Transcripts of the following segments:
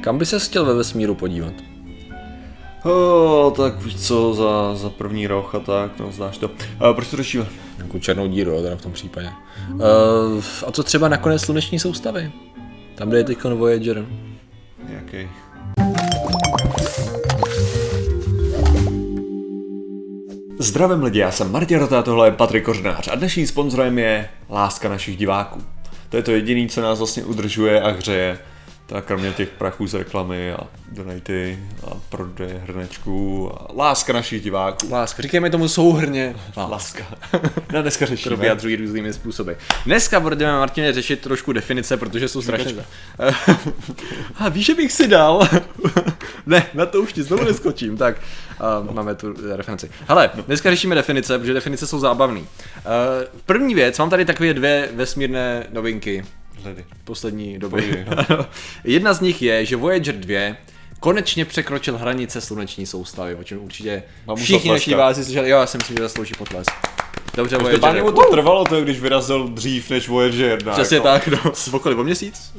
Kam by se chtěl ve vesmíru podívat? Tak víš co, za první roh a tak, no znáš to. Proč to řešíme? Jakou černou díru, teda v tom případě. A co třeba nakonec sluneční soustavy? Tam jde teď Voyager. Jaký? Zdravím lidi, já jsem Marty Hrota, tohle je Patrik Kořenář a dnešním sponzorem je láska našich diváků. To je to jediné, co nás vlastně udržuje a hřeje. Tak kromě těch prachů z reklamy a donaty a prodeje hrnečků a láska našich diváků. Láska, říkejme tomu souhrně. Láska. No dneska řešíme. To vyjadřují různými způsoby. Dneska budeme, Martine, řešit trošku definice, protože jsou strašně... A víš, že bych si dal? Ne, na to už ti znovu neskočím. Tak, máme tu referenci. Hele, dneska řešíme definice, protože definice jsou zábavný. První věc, mám tady takové dvě vesmírné novinky. Poslední doby. Jedna z nich je, že Voyager 2 konečně překročil hranice sluneční soustavy, o čem určitě všichni naši diváci slyšeli. Jo, já si myslím, že zaslouží potlesk. Dobře, Voyager. To trvalo to, když vyrazil dřív než Voyager 1. Přesně tak, no. Okolí o měsíc?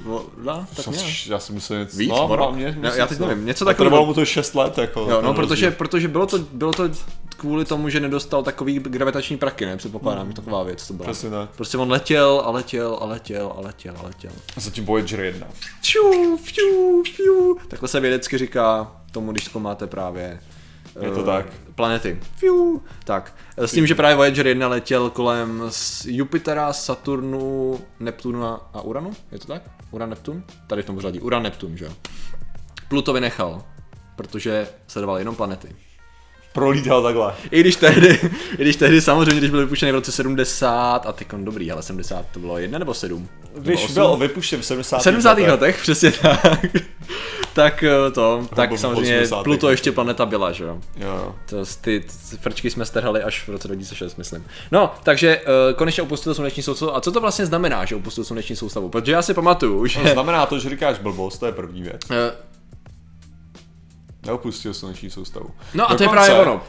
No, tak já si musel něco... Víc? No, já teď nevím, něco takového. Trvalo mu to 6 let, jako. Jo, no, protože bylo to kvůli tomu, že nedostal takový gravitační praky, ne? Předpokládám, taková věc to byla. Přesně tak. Prostě on letěl. A zatím Voyager 1. Fiu. Takhle se vědecky říká tomu, když zkoumáte právě... Je to tak. Planety. Fiu. Tak. S tím, že právě Voyager 1 letěl kolem Jupitera, Saturnu, Neptuna a Uranu. Je to tak? Uran, Neptun? Tady v tom pořadí. Uran, Neptun, že jo? Pluto vynechal, protože sledoval jenom planety. Prolítal takhle. I když tehdy samozřejmě, když byl vypuštěný v roce 70 a teď on dobrý, ale 70 to bylo 1 nebo 7? Když byl vypuštěn v 70. letech, přesně tak. Tak samozřejmě Pluto ještě planeta byla, že jo? Jo. Ty frčky jsme strhali až v roce 2006, myslím. No, takže konečně opustil sluneční soustavu. A co to vlastně znamená, že opustil sluneční soustavu? Protože já si pamatuju, že... No, znamená to, že říkáš blbost, to je první věc. Neopustil sluneční soustavu. No a to je právě ono.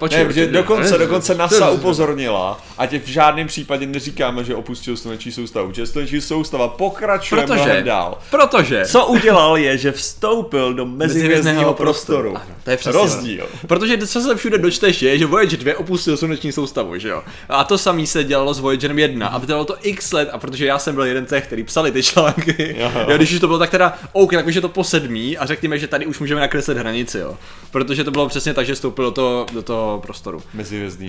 Dokonce NASA upozornila, ať v žádném případě neříkáme, že opustil sluneční soustavu, že sluneční soustava pokračuje mnohem dál. Protože co udělal je, že vstoupil do mezihvězdného prostoru. Ano, to je přesně rozdíl. Protože co se všude dočteš je, že Voyager 2 opustil sluneční soustavu, že jo. A to samý se dělalo s Voyagerem 1 a trvalo to x let, a protože já jsem byl jeden z těch, který psali ty články. Jo, když už to bylo tak teda OK, tak už je to po 7 a řekněme, že tady už můžeme nakreslit hranici, jo. Protože to bylo přesně tak, že vstoupil do toho prostoru.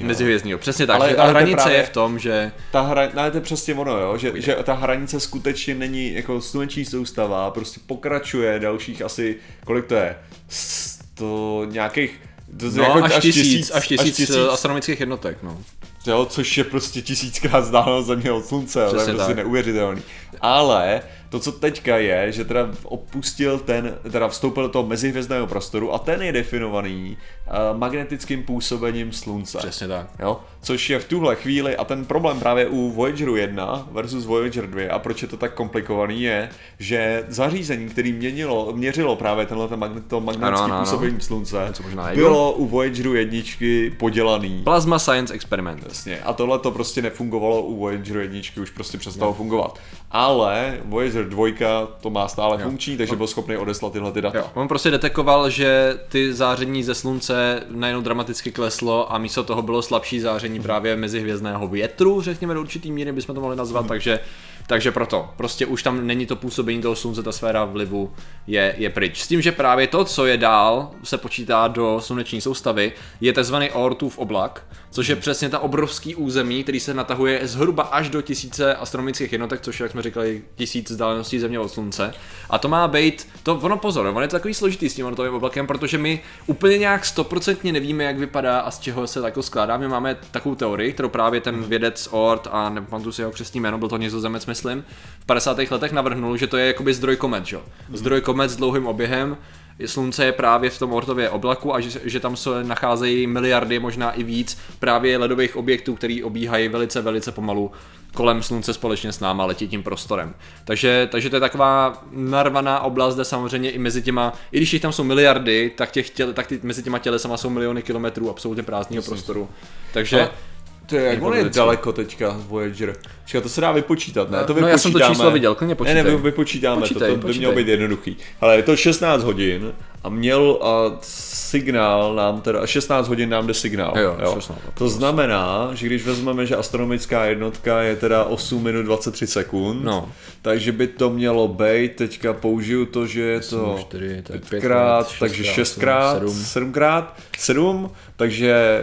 Mezihvězdního. Přesně tak. Ale ta hranice je v tom, že... ale to je přesně ono, jo? Že ta hranice skutečně není jako sluneční soustava, prostě pokračuje dalších asi, kolik to je? To nějakých... Až tisíc astronomických jednotek, no. Jo, což je prostě 1000krát vzdálenost Země od Slunce, to je prostě neuvěřitelný. Ale to, co teďka je, že teda vstoupil do toho mezihvězdného prostoru a ten je definovaný magnetickým působením Slunce. Přesně tak. Jo? Což je v tuhle chvíli, a ten problém právě u Voyageru 1 versus Voyager 2, a proč je to tak komplikovaný, je, že zařízení, které měřilo právě to magnetické působení Slunce, bylo u Voyageru 1 podělaný. Plasma Science Experiment. Jasně. A tohle to prostě nefungovalo u Voyageru 1, už prostě přestalo fungovat. Ale Voyager 2 to má stále funkční, takže byl schopný odeslat tyhle data. Jo. On prostě detekoval, že ty záření ze Slunce najednou dramaticky kleslo a místo toho bylo slabší záření právě mezihvězdného větru, řekněme do určitý míry, bychom to mohli nazvat, takže proto. Prostě už tam není to působení toho Slunce, ta sféra vlivu je pryč. S tím, že právě to, co je dál, se počítá do sluneční soustavy, je takzvaný Oortův oblak, což je přesně ta obrovský území, který se natahuje zhruba až do 1000 astronomických jednotek, což jak jsme říkali, 1000 vzdáleností Země od Slunce. A to má být, ono je to takový složitý s tím Oortovým oblakem, protože my úplně nějak 100% nevíme, jak vypadá a z čeho se tak skládá. My máme takovou teorii, kterou právě ten vědec Oort, a nepamatuji si jeho křestní jméno, byl to Nizozemec, myslím, v 50. letech navrhnul, že to je jakoby zdroj komet, jo. Zdroj komet s dlouhým oběhem. Slunce je právě v tom Oortově oblaku a že tam se nacházejí miliardy, možná i víc právě ledových objektů, který obíhají velice, velice pomalu kolem Slunce společně s náma, letí tím prostorem. Takže to je taková narvaná oblast, kde samozřejmě i mezi těma, i když jich tam jsou miliardy, tak mezi těma tělesama jsou miliony kilometrů absolutně prázdného prostoru. Takže Jak on je daleko teďka Voyager? Čeká, to se dá vypočítat, ne? To vypočítáme. No, já jsem to číslo viděl, klidně počítej. Ne, vypočítáme, to by mělo být jednoduchý. Ale je to 16 hodin a měl signál nám teda, 16 hodin nám jde signál. Jo. 16, to znamená, že když vezmeme, že astronomická jednotka je teda 8 minut 23 sekund, no. Takže by to mělo být, teďka použiju to, že je to 5x, takže 6x, 7x, 7, takže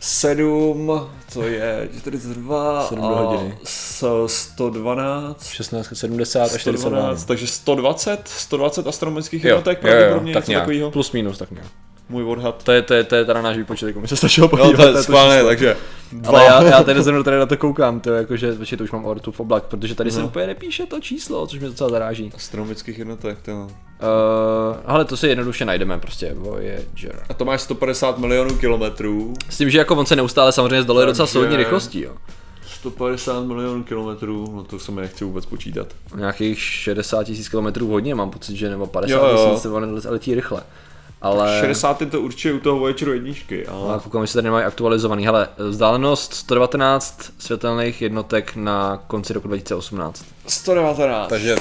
7, to je 42 a 112, 16, 70 a 112, takže 120 astronomických jednotek pravděpodobně, něco takového. Plus minus, tak nějak. Můj odhad. To je teda náš výpočet, jako mi se stačilo podívat. No, to je schválné, takže... Ale já tady na to koukám, tyjo, jakože to už mám Oortův oblak, protože tady se úplně nepíše to číslo, což mě docela zaráží. Astronomických jednotek, tyjo. Ale to si jednoduše najdeme prostě, Voyager. A to máš 150 milionů kilometrů. S tím, že jako on se neustále samozřejmě zdaluje docela solidní rychlostí, jo. 150 milionů kilometrů, no to se mi nechci vůbec počítat. Nějakých 60 tisíc kilometrů hodně, mám pocit, že nebo 50 tisíc, ale letí rychle. Ale... 60 je to určitě u toho Voyageru jedničky. Ale koukám, jestli tady nemají aktualizovaný. Hele, vzdálenost 119 světelných jednotek na konci roku 2018. 119. Takže,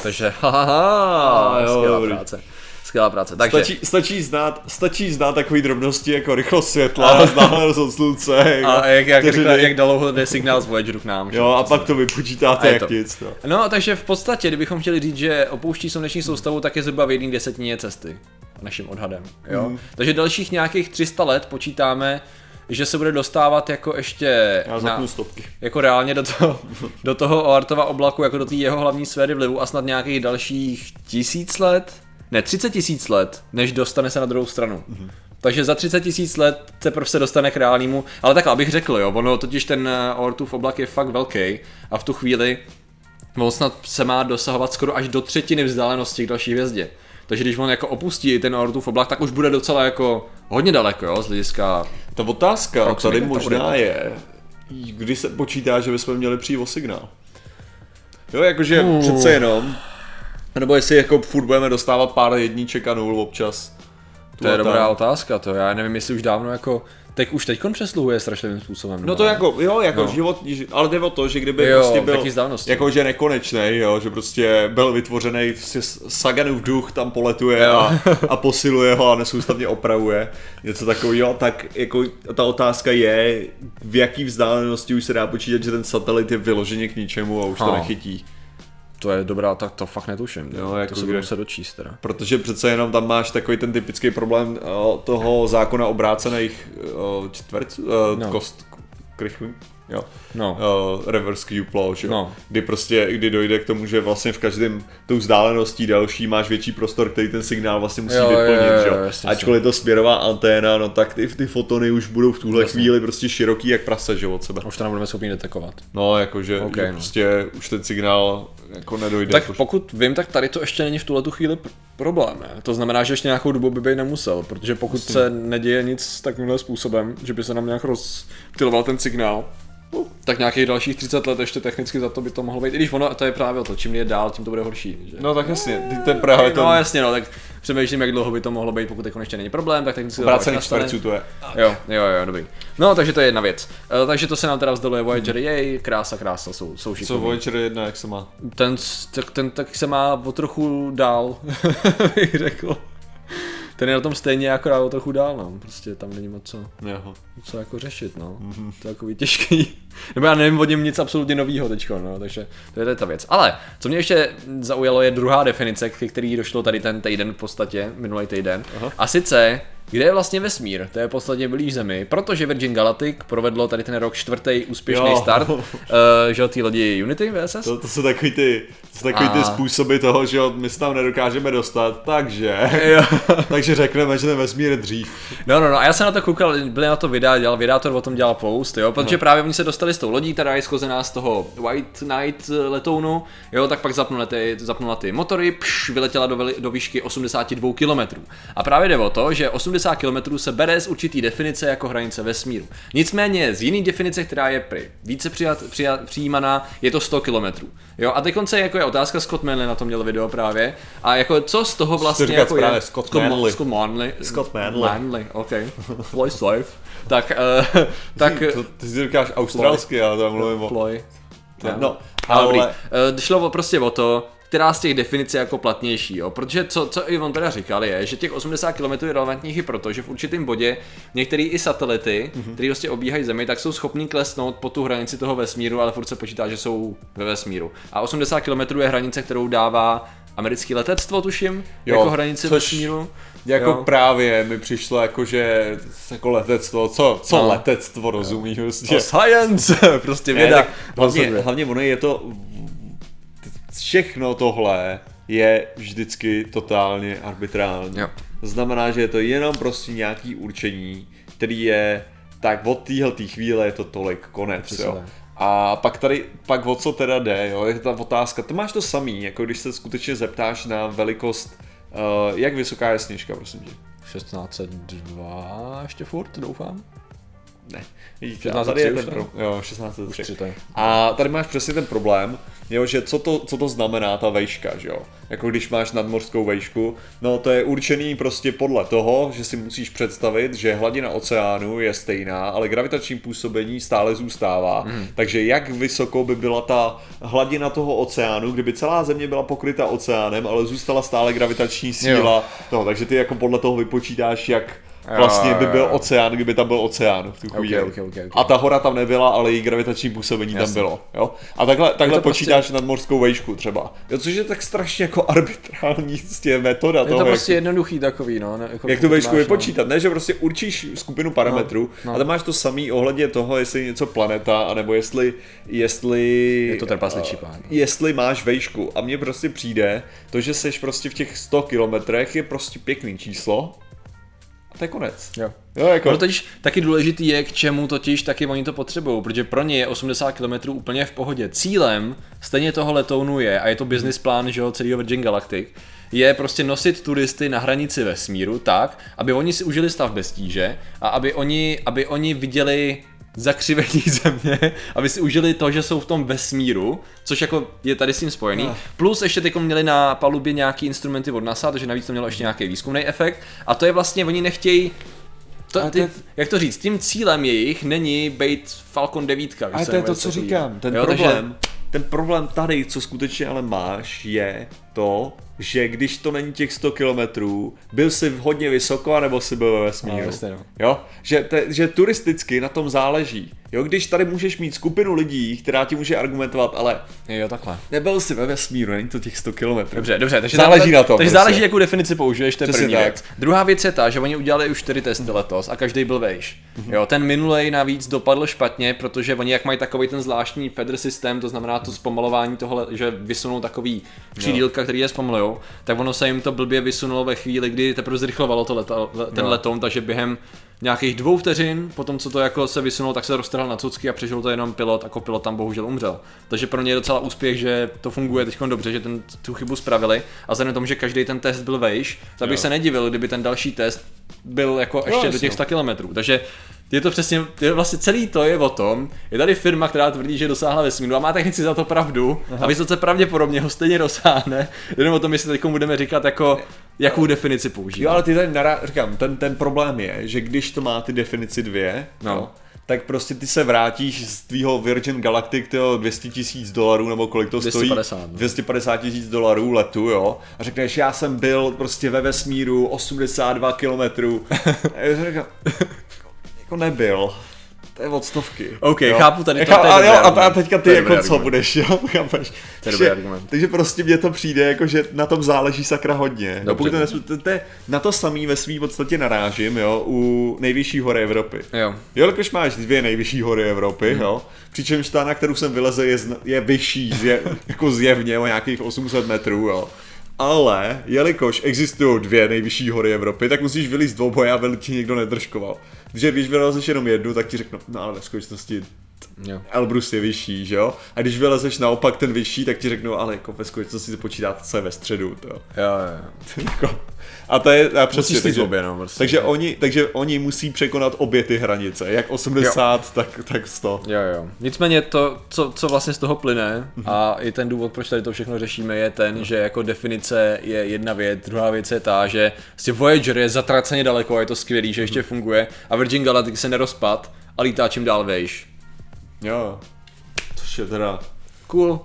skvělá práce. Takže... Stačí znát takový drobnosti jako rychlost světla, vzdálenost od slunce. A jak dlouho jde signál z Voyageru k nám. Jo, a pak to vypočítáte jak nic. No a takže v podstatě, kdybychom chtěli říct, že opouští sluneční soustavu, tak je zhruba v jedné desetině cesty. Naším odhadem, jo. Takže dalších nějakých 300 let počítáme, že se bude dostávat jako ještě jako reálně do toho Oortova oblaku, jako do té jeho hlavní sféry vlivu a snad nějakých dalších 30 tisíc let, než dostane se na druhou stranu. Mm-hmm. Takže za 30 tisíc let se prostě dostane k reálnímu, ale takhle abych řekl, jo, ono totiž ten Oortův oblak je fakt velký a v tu chvíli on snad se má dosahovat skoro až do třetiny vzdálenosti k další hvězdě. Takže když on jako opustí ten Oortův oblak, tak už bude docela jako hodně daleko, jo, z hlediska... Ta otázka tady možná je, kdy se počítá, že bychom měli přijít o signál. Jo, jakože přece jenom, nebo jestli jako furt budeme dostávat pár jedniček a nul občas. To je dobrá otázka, to já nevím, jestli už dávno jako... Teď přesluhuje strašlivým způsobem. No to jako, jo, jako no. Život, ale jde o to, že kdyby prostě byl jakože nekonečnej, jo, že prostě byl vytvořený Saganův duch tam poletuje a posiluje ho a nesoustavně opravuje, něco takového, tak jako ta otázka je, v jaký vzdálenosti už se dá počítat, že ten satelit je vyloženě k ničemu a už to nechytí. To je dobrá, tak to fakt netuším, no, jako to se budu muset dočíst teda. Protože přece jenom tam máš takový ten typický problém toho zákona obrácených čtverců, kost krychů, reverse cuplaw, kdy dojde k tomu, že vlastně v každém tou vzdáleností další máš větší prostor, který ten signál vlastně musí vyplnit, jo. Ačkoliv to směrová anténa, no tak ty fotony už budou v tuhle chvíli prostě široký jak prase, že od sebe. Už to nebudeme schopni detekovat. No, jakože prostě už ten signál jako nedojde. Tak pokud vím, tak tady to ještě není v tuhletu chvíli problém, ne? To znamená, že ještě nějakou dobu by být nemusel, protože pokud se neděje nic takovýmhle způsobem, že by se nám nějak rozptyloval ten signál, tak nějakých dalších 30 let ještě technicky za to by to mohlo být, i když ono, to je právě to, čím je dál, tím to bude horší, že? No tak jasně, to je právě to. No jasně, tak přemýšlím, jak dlouho by to mohlo být, pokud teď ještě není problém, tak technicky to bude nastane. To je. Jo, dobrý. No, takže to je jedna věc. Takže to se nám teda vzdaluje Voyager, jej, krása, jsou šikovní. Co Voyager 1, jak se má? Ten tak se má o trochu dál, bych řekl. Ten je na tom stejně akorát o trochu dál, no. Prostě tam není moc co jako řešit, no. Mm-hmm. To je takový těžký. Nebo já nevím o něm nic absolutně novýho teďko, no. Takže to je ta věc. Ale co mě ještě zaujalo je druhá definice, ke který došlo tady ten týden v podstatě, minulý týden. Aha. A sice, kde je vlastně vesmír? To je v podstatě blíž Zemi, protože Virgin Galactic provedlo tady ten rok 4. úspěšný start, že ty lodi Unity VSS? To jsou takový ty způsoby toho, že my se tam nedokážeme dostat, takže řekneme, že ten vesmír je dřív. No, a já jsem na to koukal, byli na to videa, vědátor o tom dělal post, jo, protože právě oni se dostali s tou lodí, která je schozená z toho White Knight letounu, jo, tak pak zapnula ty motory, vyletěla do výšky 82 km. A právě jde o to, že 80 km se bere z určitý definice jako hranice vesmíru. Nicméně z jiný definice, která je více přijímaná, je to 100 km. Jo, a dokonce jako je otázka, Scott Manley na tom měl video právě. A jako co z toho vlastně jako je Scott Manley. Okay. Floyd Safe. Tak ty si říkáš australsky, ale tam mluvím o Floyd. No, ale šlo prostě o to, která z těch definic je jako platnější, jo? Protože co i on teda říkal je, že těch 80 km je relevantních i proto, že v určitém bodě některé i satelity, které vlastně obíhají Zemi, tak jsou schopní klesnout po tu hranici toho vesmíru, ale furt se počítá, že jsou ve vesmíru. A 80 km je hranice, kterou dává americké letectvo, tuším, jo, jako hranici vesmíru. Jako jo. Právě mi přišlo jako, že jako letectvo, co letectvo rozumí prostě. Science, prostě věda. Hlavně ono je to... Všechno tohle je vždycky totálně arbitrální. Jo. Znamená, že je to jenom prostě nějaký určení, který je tak od téhletý chvíle je to tolik, konec. Jo. A pak o co teda jde, jo? Je ta otázka, to máš to samý, jako když se skutečně zeptáš na velikost, jak vysoká je Sněžka, prosím tě? 1602 ještě furt, doufám. Ne, vidíte, tady je ten jo, 1603. A tady máš přesně ten problém, jo, že co to znamená ta vejška, že jo? Jako když máš nadmořskou vejšku, no to je určený prostě podle toho, že si musíš představit, že hladina oceánu je stejná, ale gravitační působení stále zůstává. Takže jak vysoko by byla ta hladina toho oceánu, kdyby celá země byla pokryta oceánem, ale zůstala stále gravitační síla. No, takže ty jako podle toho vypočítáš, jak vlastně by byl oceán, kdyby tam byl oceán v tu chvíli. Okay. A ta hora tam nebyla, ale její gravitační působení tam bylo. Jo? A takhle počítáš prostě... nadmořskou vejšku třeba. Jo, což je tak strašně jako arbitrální metoda. Je to toho, prostě jak... jednoduchý takový, no. Ne, jako jak tu vejšku vypočítat, ne? Že prostě určíš skupinu parametrů a tam máš to samý ohledně toho, jestli je něco planeta, anebo jestli je to trpasličí pán. Jestli máš vejšku. A mně prostě přijde to, že seš prostě v těch 100 kilometrech je prostě pěkný číslo. To je konec. Jo, jako... No totiž taky důležitý je, k čemu totiž taky oni to potřebují, protože pro ně je 80 km úplně v pohodě. Cílem stejně toho letounu je, a je to business plán, že jo, celého Virgin Galactic, je prostě nosit turisty na hranici vesmíru tak, aby oni si užili stav bez tíže a aby oni viděli zakřivení země, aby si užili to, že jsou v tom vesmíru, což jako je tady s tím spojený. Plus ještě teď měli na palubě nějaký instrumenty od NASA, takže navíc to mělo ještě nějaký výzkumný efekt. A to je vlastně, oni nechtějí, jak to říct, tím cílem jejich není být Falcon 9. A to je to, co říkám, ten problém tady, co skutečně ale máš, je to, že když to není těch 100 kilometrů, byl jsi hodně vysoko, anebo jsi byl ve vesmíru. Jo? Že turisticky na tom záleží. Jo, když tady můžeš mít skupinu lidí, která ti může argumentovat, ale jo, takhle. Nebyl jsi ve vesmíru, není to těch 100 kilometrů. Dobře, takže záleží na tom. Takže záleží, jakou definici použiješ, to je první věc. Druhá věc je ta, že oni udělali už 4 testy letos a každý byl vejš. Jo, ten minulej navíc dopadl špatně, protože oni jak mají takový ten zvláštní feather systém, to znamená to zpomalování toho, že vysunou takový křídílka, který je zpomaluje. Tak ono se jim to blbě vysunulo ve chvíli, kdy teprve zrychlovalo ten letoun, takže během nějakých 2 vteřin, potom co to jako se vysunulo, tak se roztrhl na cucky a přežil to jenom pilot, jako pilot tam bohužel umřel. Takže pro ně je docela úspěch, že to funguje teď dobře, že tu chybu spravili a vzhledem tomu, že každý ten test byl vejš, tak bych se nedivil, kdyby ten další test byl jako ještě do těch 100 kilometrů. Takže je to přesně, vlastně celý to je o tom, je tady firma, která tvrdí, že dosáhla vesmíru a má technici za to pravdu. A vysoce pravděpodobně ho stejně dosáhne, jenom o tom, jestli teď budeme říkat jako, jakou definici použít. Jo, ale ty tady říkám, ten problém je, že když to má ty definici 2, tak prostě ty se vrátíš z tvýho Virgin Galactic $200,000 nebo kolik to stojí, $250,000 letu, jo, a řekneš, já jsem byl prostě ve vesmíru 82 kilometrů. Jako nebyl. To je od stovky. OK, jo? Chápu tady to. A teďka ty jako co budeš, jo? Chápeš? Takže prostě mně to přijde, jako že na tom záleží sakra hodně. Na to samý ve svým podstatě narážím, jo? U nejvyšší hory Evropy. Jo, když máš 2 nejvyšší hory Evropy, jo? Přičemž ta, na kterou jsem vyleze, je vyšší, jako zjevně o nějakých 800 metrů, jo? Ale, jelikož existují 2 nejvyšší hory Evropy, tak musíš vylít z dvouboje, aby ti někdo nedržkoval. Když vylezeš jenom jednu, tak ti řeknu, no ale ve skutečnosti Jo. Elbrus je vyšší, že jo? A když vylezeš naopak ten vyšší, tak ti řeknou, ale jako ve skutečnosti se počítá, co je ve středu, to jo. Jo. A to je a přesně, takže oni musí překonat obě ty hranice, jak 80, tak 100. Jo. Nicméně to, co vlastně z toho plyne, a i ten důvod, proč tady to všechno řešíme, je ten, že jako definice je jedna věc, druhá věc je ta, že vlastně Voyager je zatraceně daleko a je to skvělý, že ještě funguje a Virgin Galactic se nerozpad a lítá čím dál vejš. Jo, což je teda cool.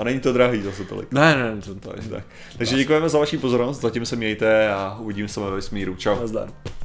A není to drahý zase tolik. Ne, to je tak. Takže děkujeme za vaši pozornost, zatím se mějte a uvidíme se ve vesmíru. Čau. Nazdar.